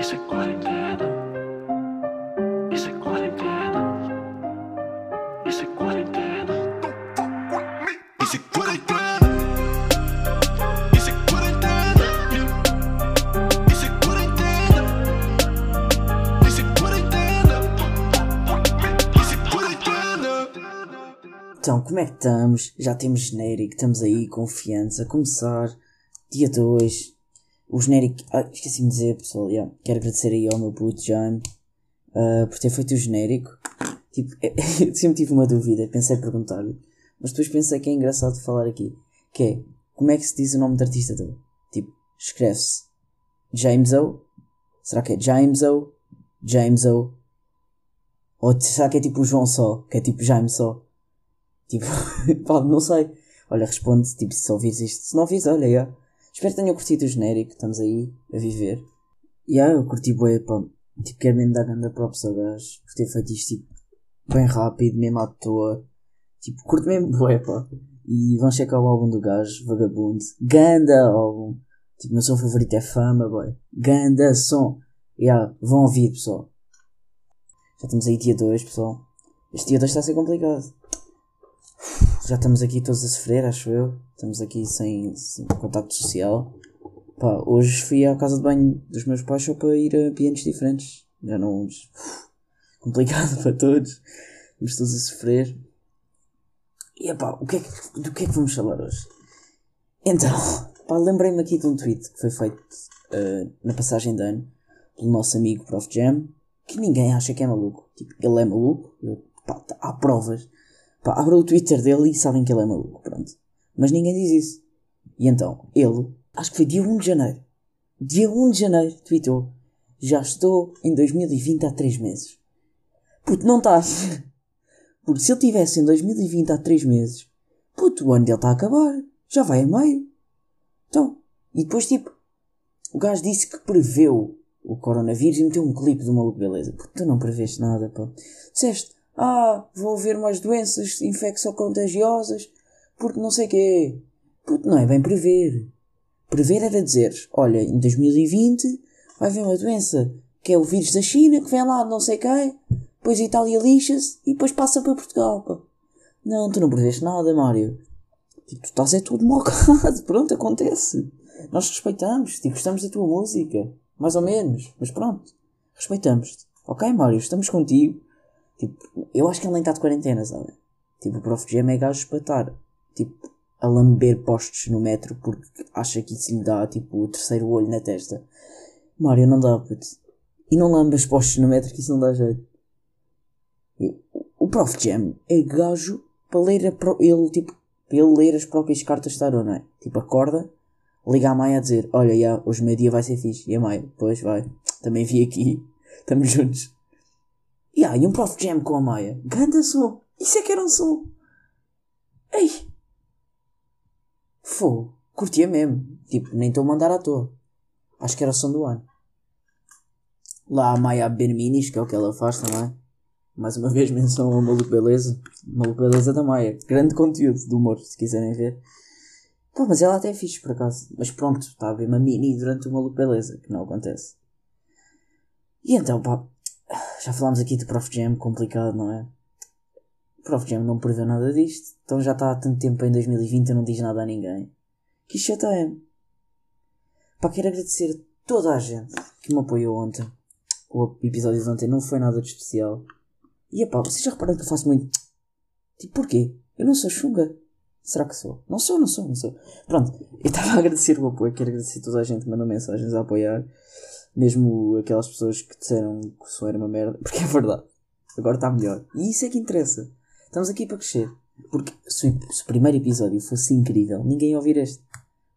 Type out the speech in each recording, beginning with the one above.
Isso é quarentena. Isso é quarentena. Isso é quarentena. Isso é quarentena. Isso é quarentena. Isso é quarentena. Isso é quarentena. Isso é quarentena. Então, como é que estamos? Já temos genérico, estamos aí, confiança. Começar dia 2. O genérico, esqueci-me de dizer, pessoal, quero agradecer aí ao meu ProfJam por ter feito o genérico. Tipo, eu sempre tive uma dúvida, pensei em perguntar-lhe, mas depois pensei que é engraçado falar aqui, que é, como é que se diz o nome do artista dele? Tipo, escreve-se Jameso, será que é Jameso, Jameso, ou será que é tipo o João só, que é tipo Jameso? Tipo, pá, não sei. Olha, responde, tipo, se ouvires isto, se não ouvires, olha, Espero que tenham curtido o genérico, estamos aí a viver. Eu curti bué, pá. Tipo, quero mesmo dar grande props ao gajo por ter feito isto, tipo, bem rápido, mesmo à toa. Tipo, curto mesmo bué, pá. E vão checar o álbum do gajo, Vagabundo. Ganda álbum. Tipo, meu som favorito é Fama, boy. Ganda som. Vão ouvir, pessoal. Já estamos aí dia 2, pessoal. Este dia 2 está a ser complicado. Já estamos aqui todos a sofrer, acho eu. Estamos aqui sem contacto social. Pá, hoje fui à casa de banho dos meus pais só para ir a ambientes diferentes. Já não... complicado para todos. Estamos todos a sofrer. E pá, do que é que vamos falar hoje? Então, pá, lembrei-me aqui de um tweet que foi feito na passagem de ano pelo nosso amigo ProfJam, que ninguém acha que é maluco. Tipo, ele é maluco. Pá, há provas. Pá, abra o Twitter dele e sabem que ele é maluco, pronto. Mas ninguém diz isso. E então, ele, acho que foi dia 1 de janeiro. Dia 1 de janeiro, tweetou. Já estou em 2020 há 3 meses. Puto, não estás. Porque se ele estivesse em 2020 há 3 meses, puto, o ano dele está a acabar. Já vai a meio. Então, e depois tipo, o gajo disse que preveu o coronavírus e meteu um clipe do maluco beleza. Puto, tu não prevês nada, pá. Disseste, vão haver mais doenças infecto-contagiosas, porque não sei o quê. Puto, não é bem prever. Prever era dizer, olha, em 2020 vai haver uma doença que é o vírus da China, que vem lá de não sei quem, depois a Itália lixa-se e depois passa para Portugal, pá. Não, tu não prevês nada, Mário. Tipo, tu estás é tudo mocado, pronto, acontece. Nós respeitamos, tipo, gostamos da tua música, mais ou menos, mas pronto, respeitamos-te. Ok, Mário, estamos contigo. Tipo, eu acho que ele nem está de quarentena, sabe? Tipo, o ProfJam é gajo para estar, tipo, a lamber postos no metro porque acha que isso lhe dá, tipo, o terceiro olho na testa. Mário, não dá, puto. E não lambas postos no metro que isso não dá jeito. E o ProfJam é gajo para ler ele ler as próprias cartas de tarô, não é? Tipo, acorda, liga à Maia a dizer, olha, hoje o meu dia vai ser fixe. E a Maia, pois vai, também vi aqui, estamos juntos. E um ProfJam com a Maia. Ganda som. Isso é que era um som. Ei. Fogo. Curtia mesmo. Tipo, nem estou a mandar à toa. Acho que era o som do ano. Lá a Maia a beber minis, que é o que ela faz também. Mais uma vez menção ao Maluco Beleza. Maluco Beleza da Maia. Grande conteúdo de humor, se quiserem ver. Pô, mas ela até é fixe, por acaso. Mas pronto, está a ver uma mini durante o Maluco Beleza, que não acontece. E então, pá. Já falámos aqui de ProfJam, complicado, não é? ProfJam não preveu nada disto, então já está há tanto tempo em 2020 e não diz nada a ninguém. Que isto já está é. Pá, quero agradecer a toda a gente que me apoiou ontem. O episódio de ontem não foi nada de especial. E pá, vocês já repararam que eu faço muito... Tipo, porquê? Eu não sou chunga. Será que sou? Não sou. Pronto, eu estava a agradecer o apoio, quero agradecer a toda a gente que mandou mensagens a apoiar. Mesmo aquelas pessoas que disseram que o som era uma merda, porque é verdade, agora está melhor. E isso é que interessa. Estamos aqui para crescer. Porque se o primeiro episódio fosse incrível, ninguém ia ouvir este.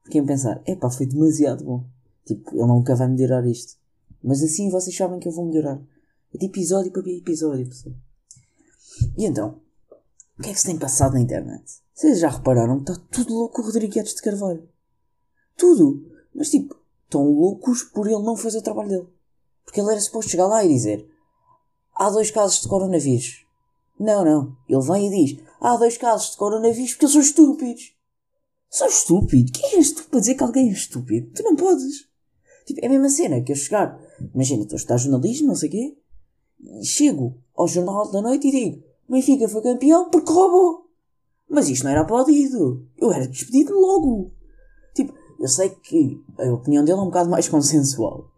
Porque iam pensar, epá, foi demasiado bom. Tipo, ele nunca vai melhorar isto. Mas assim vocês sabem que eu vou melhorar. É de episódio para episódio, pessoal. E então, o que é que se tem passado na internet? Vocês já repararam que está tudo louco com o Rodrigo Guedes de Carvalho? Tudo! Mas tipo... estão loucos por ele não fazer o trabalho dele. Porque ele era suposto chegar lá e dizer, há 2 casos de coronavírus. Não. Ele vem e diz, há 2 casos de coronavírus porque eles são estúpidos. São estúpidos? Quem és tu para dizer que alguém é estúpido? Tu não podes. Tipo, é a mesma cena que eu chegar. Imagina, estou a estudar jornalismo, não sei o quê. E chego ao jornal da noite e digo: Benfica foi campeão porque roubou. Mas isto não era aplaudido. Eu era despedido logo. Tipo, eu sei que a opinião dele é um bocado mais consensual.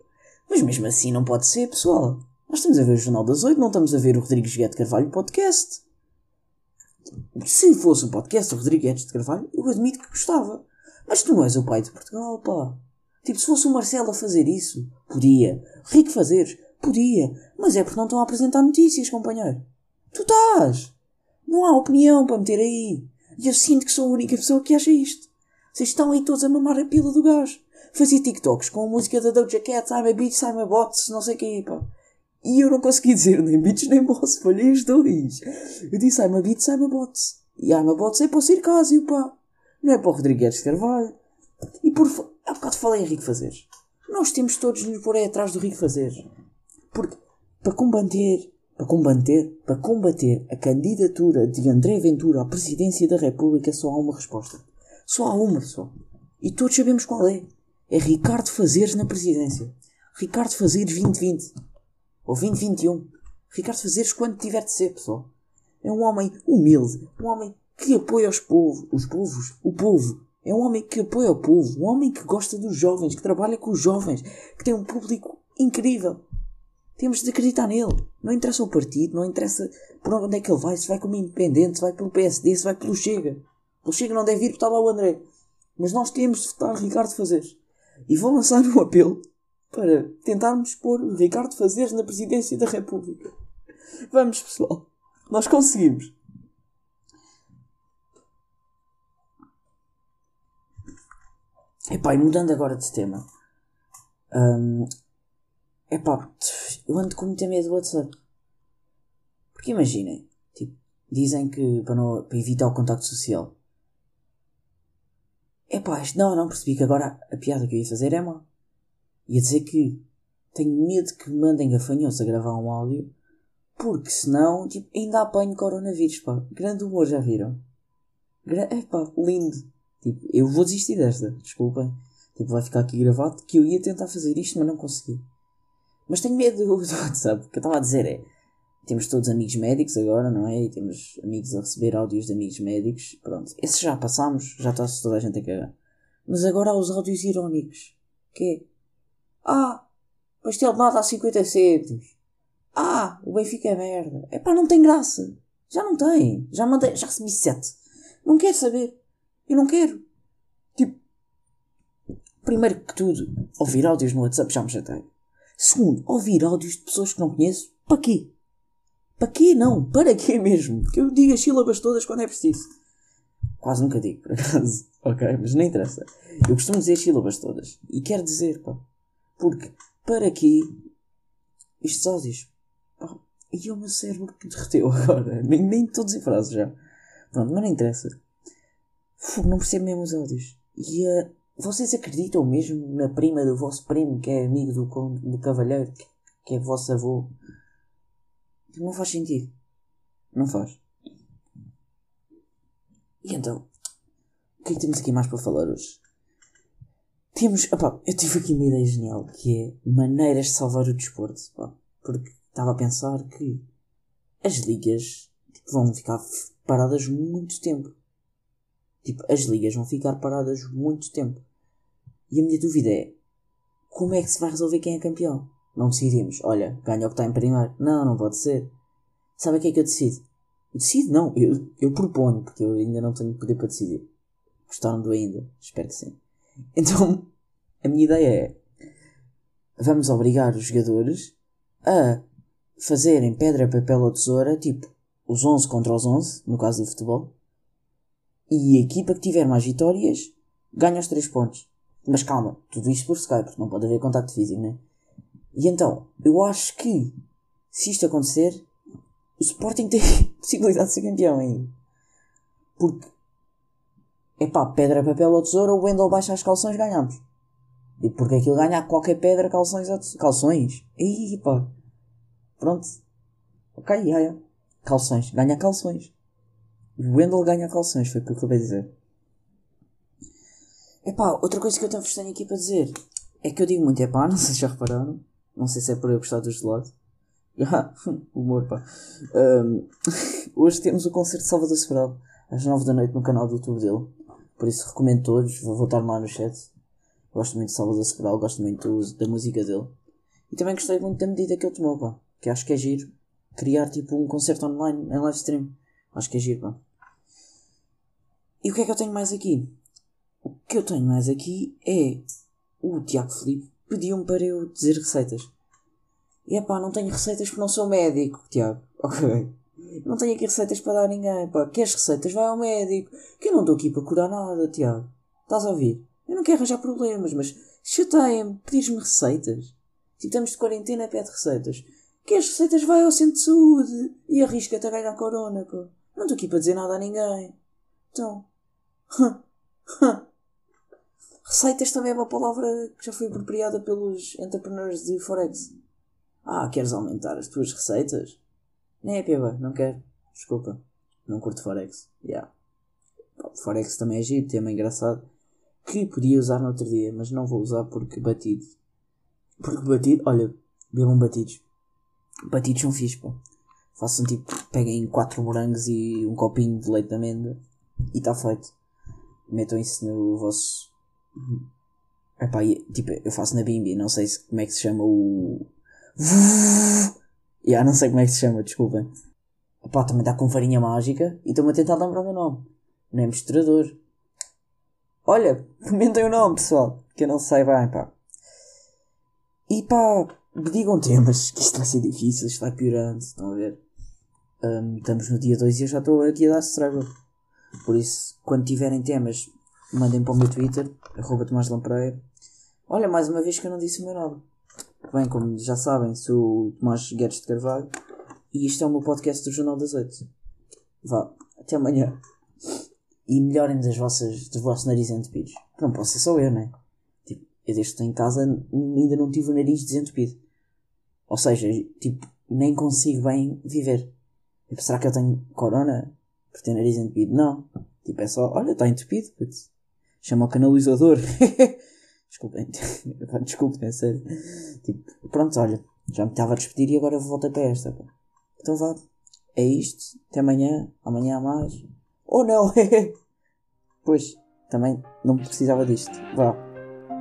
Mas mesmo assim não pode ser, pessoal. Nós estamos a ver o Jornal das 8, não estamos a ver o Rodrigo Guedes de Carvalho podcast. Se fosse um podcast do Rodrigo Guedes de Carvalho, eu admito que gostava. Mas tu não és o pai de Portugal, pá. Tipo, se fosse o Marcelo a fazer isso, podia. Rico Fazeres, podia. Mas é porque não estão a apresentar notícias, companheiro. Tu estás. Não há opinião para meter aí. E eu sinto que sou a única pessoa que acha isto. Vocês estão aí todos a mamar a pila do gajo. Fazia TikToks com a música da Doja Cat, I'm a bitch, I'm a bots, não sei o que, pá. E eu não consegui dizer nem bitch nem bots, falhei os dois. Eu disse I'm a bitch, I'm a bots. E I'm a bots é para o Circásio, pá. Não é para o Rodrigo Guedes de Carvalho. E por há bocado falei em Rico Fazeres. Nós temos todos de nos pôr aí atrás do Rico Fazeres. Porque para combater a candidatura de André Ventura à presidência da República só há uma resposta. Só há uma, pessoal. E todos sabemos qual é. É Ricardo Fazeres na presidência. Ricardo Fazeres 2020. Ou 2021. Ricardo Fazeres quando tiver de ser, pessoal. É um homem humilde. Um homem que apoia o povo. É um homem que apoia o povo. Um homem que gosta dos jovens. Que trabalha com os jovens. Que tem um público incrível. Temos de acreditar nele. Não interessa o partido. Não interessa por onde é que ele vai. Se vai como independente. Se vai pelo PSD. Se vai pelo Chega. Pelo Chega não deve vir porque está lá o André. Mas nós temos de votar Ricardo Fazeres. E vou lançar um apelo para tentarmos pôr o Ricardo Fazeres na presidência da República. Vamos, pessoal. Nós conseguimos. Epá, e mudando agora de tema. Epá, eu ando com muita medo do WhatsApp. Porque imaginem. Tipo, dizem que para evitar o contacto social. Epá, não percebi que agora a piada que eu ia fazer é má. Ia dizer que tenho medo que me mandem gafanhotos a gravar um áudio, porque senão tipo, ainda apanho coronavírus, pá. Grande humor, já viram? Epá, lindo. Tipo, eu vou desistir desta, desculpem. Tipo, vai ficar aqui gravado que eu ia tentar fazer isto, mas não consegui. Mas tenho medo do WhatsApp. O que eu estava a dizer é, temos todos amigos médicos agora, não é? E temos amigos a receber áudios de amigos médicos. Pronto, esses já passámos, já está toda a gente a cagar. Mas agora há os áudios irónicos. Que é... Ah, pastel de nata a 50 cêntimos. Ah, o Benfica é merda. Epá, não tem graça. Já não tem. Já recebi 7. Não quero saber. Eu não quero. Tipo, primeiro que tudo, ouvir áudios no WhatsApp já me chatei. Segundo, ouvir áudios de pessoas que não conheço, para quê? Para quê não? Para quê mesmo? Que eu digo as sílabas todas quando é preciso. Quase nunca digo, por acaso. Ok, mas não interessa. Eu costumo dizer as sílabas todas. E quero dizer, pá. Porque, para aqui, estes áudios, pá, e é o meu cérebro que derreteu agora, nem todos em frases já, pronto, mas não interessa, não percebo mesmo os áudios, e vocês acreditam mesmo na prima do vosso primo, que é amigo do cavalheiro, que é vosso avô? Não faz sentido, não faz. E então, o que é que temos aqui mais para falar hoje? Temos, opá, eu tive aqui uma ideia genial, que é maneiras de salvar o desporto, opá, porque estava a pensar que as ligas tipo, vão ficar paradas muito tempo. Tipo, as ligas vão ficar paradas muito tempo. E a minha dúvida é, como é que se vai resolver quem é campeão? Não decidimos, olha, ganha o que está em primeiro. Não pode ser. Sabe o que é que eu decido? Eu decido? Não, eu proponho, porque eu ainda não tenho poder para decidir. Gostaram do ainda? Espero que sim. Então, a minha ideia é, vamos obrigar os jogadores a fazerem pedra, papel ou tesoura, tipo, os 11 contra os 11, no caso do futebol, e a equipa que tiver mais vitórias ganha os 3 pontos. Mas calma, tudo isto por Skype, porque não pode haver contacto físico, né? E então, eu acho que, se isto acontecer, o Sporting tem possibilidade de ser campeão ainda. Porque... Epá, pedra, papel ou tesoura, o Wendel baixa as calções, ganhamos. E porque aquilo ganha qualquer pedra, calções ou tesoura. Calções? Ih, pá. Pronto. Ok, yeah. Calções. Ganha calções. O Wendel ganha calções, foi o que eu acabei de dizer. Epá, outra coisa que eu vos tenho aqui para dizer É que eu digo muito, é pá, não sei se já repararam. Não sei se é por eu gostar dos gelados. Humor, pá. Hoje temos o concerto de Salvador Sobral, às 9 da noite no canal do YouTube dele. Por isso recomendo todos, vou voltar lá no chat. Gosto muito de Salvador Sobral, gosto muito da música dele. E também gostei muito da medida que ele tomou, pá. Que acho que é giro. Criar tipo um concerto online, em live stream. Acho que é giro, pá. E o que é que eu tenho mais aqui? O que eu tenho mais aqui é... O Tiago Felipe pediu-me para eu dizer receitas. E pá, não tenho receitas porque não sou médico, Tiago. Ok. Não tenho aqui receitas para dar a ninguém, pá. Queres receitas? Vai ao médico. Que eu não estou aqui para curar nada, Tiago. Estás a ouvir? Eu não quero arranjar problemas, mas chateia-me. Pedires-me receitas. Se estamos de quarentena, pede receitas. Queres receitas? Vai ao centro de saúde. E arrisca-te a ganhar corona, pá. Não estou aqui para dizer nada a ninguém. Então... Receitas também é uma palavra que já foi apropriada pelos entrepreneurs de Forex. Ah, queres aumentar as tuas receitas? Não é, Peba, não quero. Desculpa, não curto Forex. Yeah. Forex também é giro, tema engraçado. Que podia usar no outro dia, mas não vou usar porque batido. Porque batido, olha, bebam batidos. Batidos são fixe, pá. Façam tipo, peguem 4 morangos e um copinho de leite de amêndoa e está feito. Metam isso no vosso... Epá, tipo, eu faço na Bimby, não sei como é que se chama o... não sei como é que se chama, desculpem. Epá, também está com farinha mágica e estou-me a tentar lembrar o nome. Não é misturador. Olha, comentem o nome, pessoal, que eu não sei bem, pá. E pá, me digam temas, que isto vai ser difícil, isto vai piorando, estão a ver? Estamos no dia 2 e eu já estou aqui a dar struggle. Por isso, quando tiverem temas... Mandem para o meu Twitter, @Tomás Lampreia. Olha, mais uma vez que eu não disse o meu nome. Bem, como já sabem, sou o Tomás Guedes de Carvalho. E isto é o meu podcast do Jornal das 8. Vá, até amanhã. E melhorem dos vossos nariz entupidos. Não posso ser só eu, né? Tipo, eu desde que estou em casa ainda não tive o nariz desentupido. Ou seja, tipo, nem consigo bem viver. Tipo, será que eu tenho corona por ter nariz entupido? Não. Tipo, é só, olha, está entupido, putz. Chama o canalizador. Desculpem. Desculpem, é sério. Tipo, pronto, olha. Já me estava a despedir e agora voltei para esta. Pá. Então vá. É isto. Até amanhã. Amanhã há mais. Ou não. Pois. Também não precisava disto. Vá.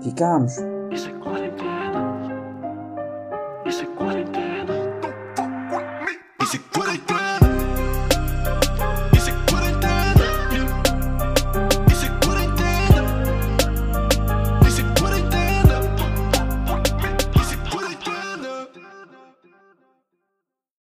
Ficámos. Isso é quarentena.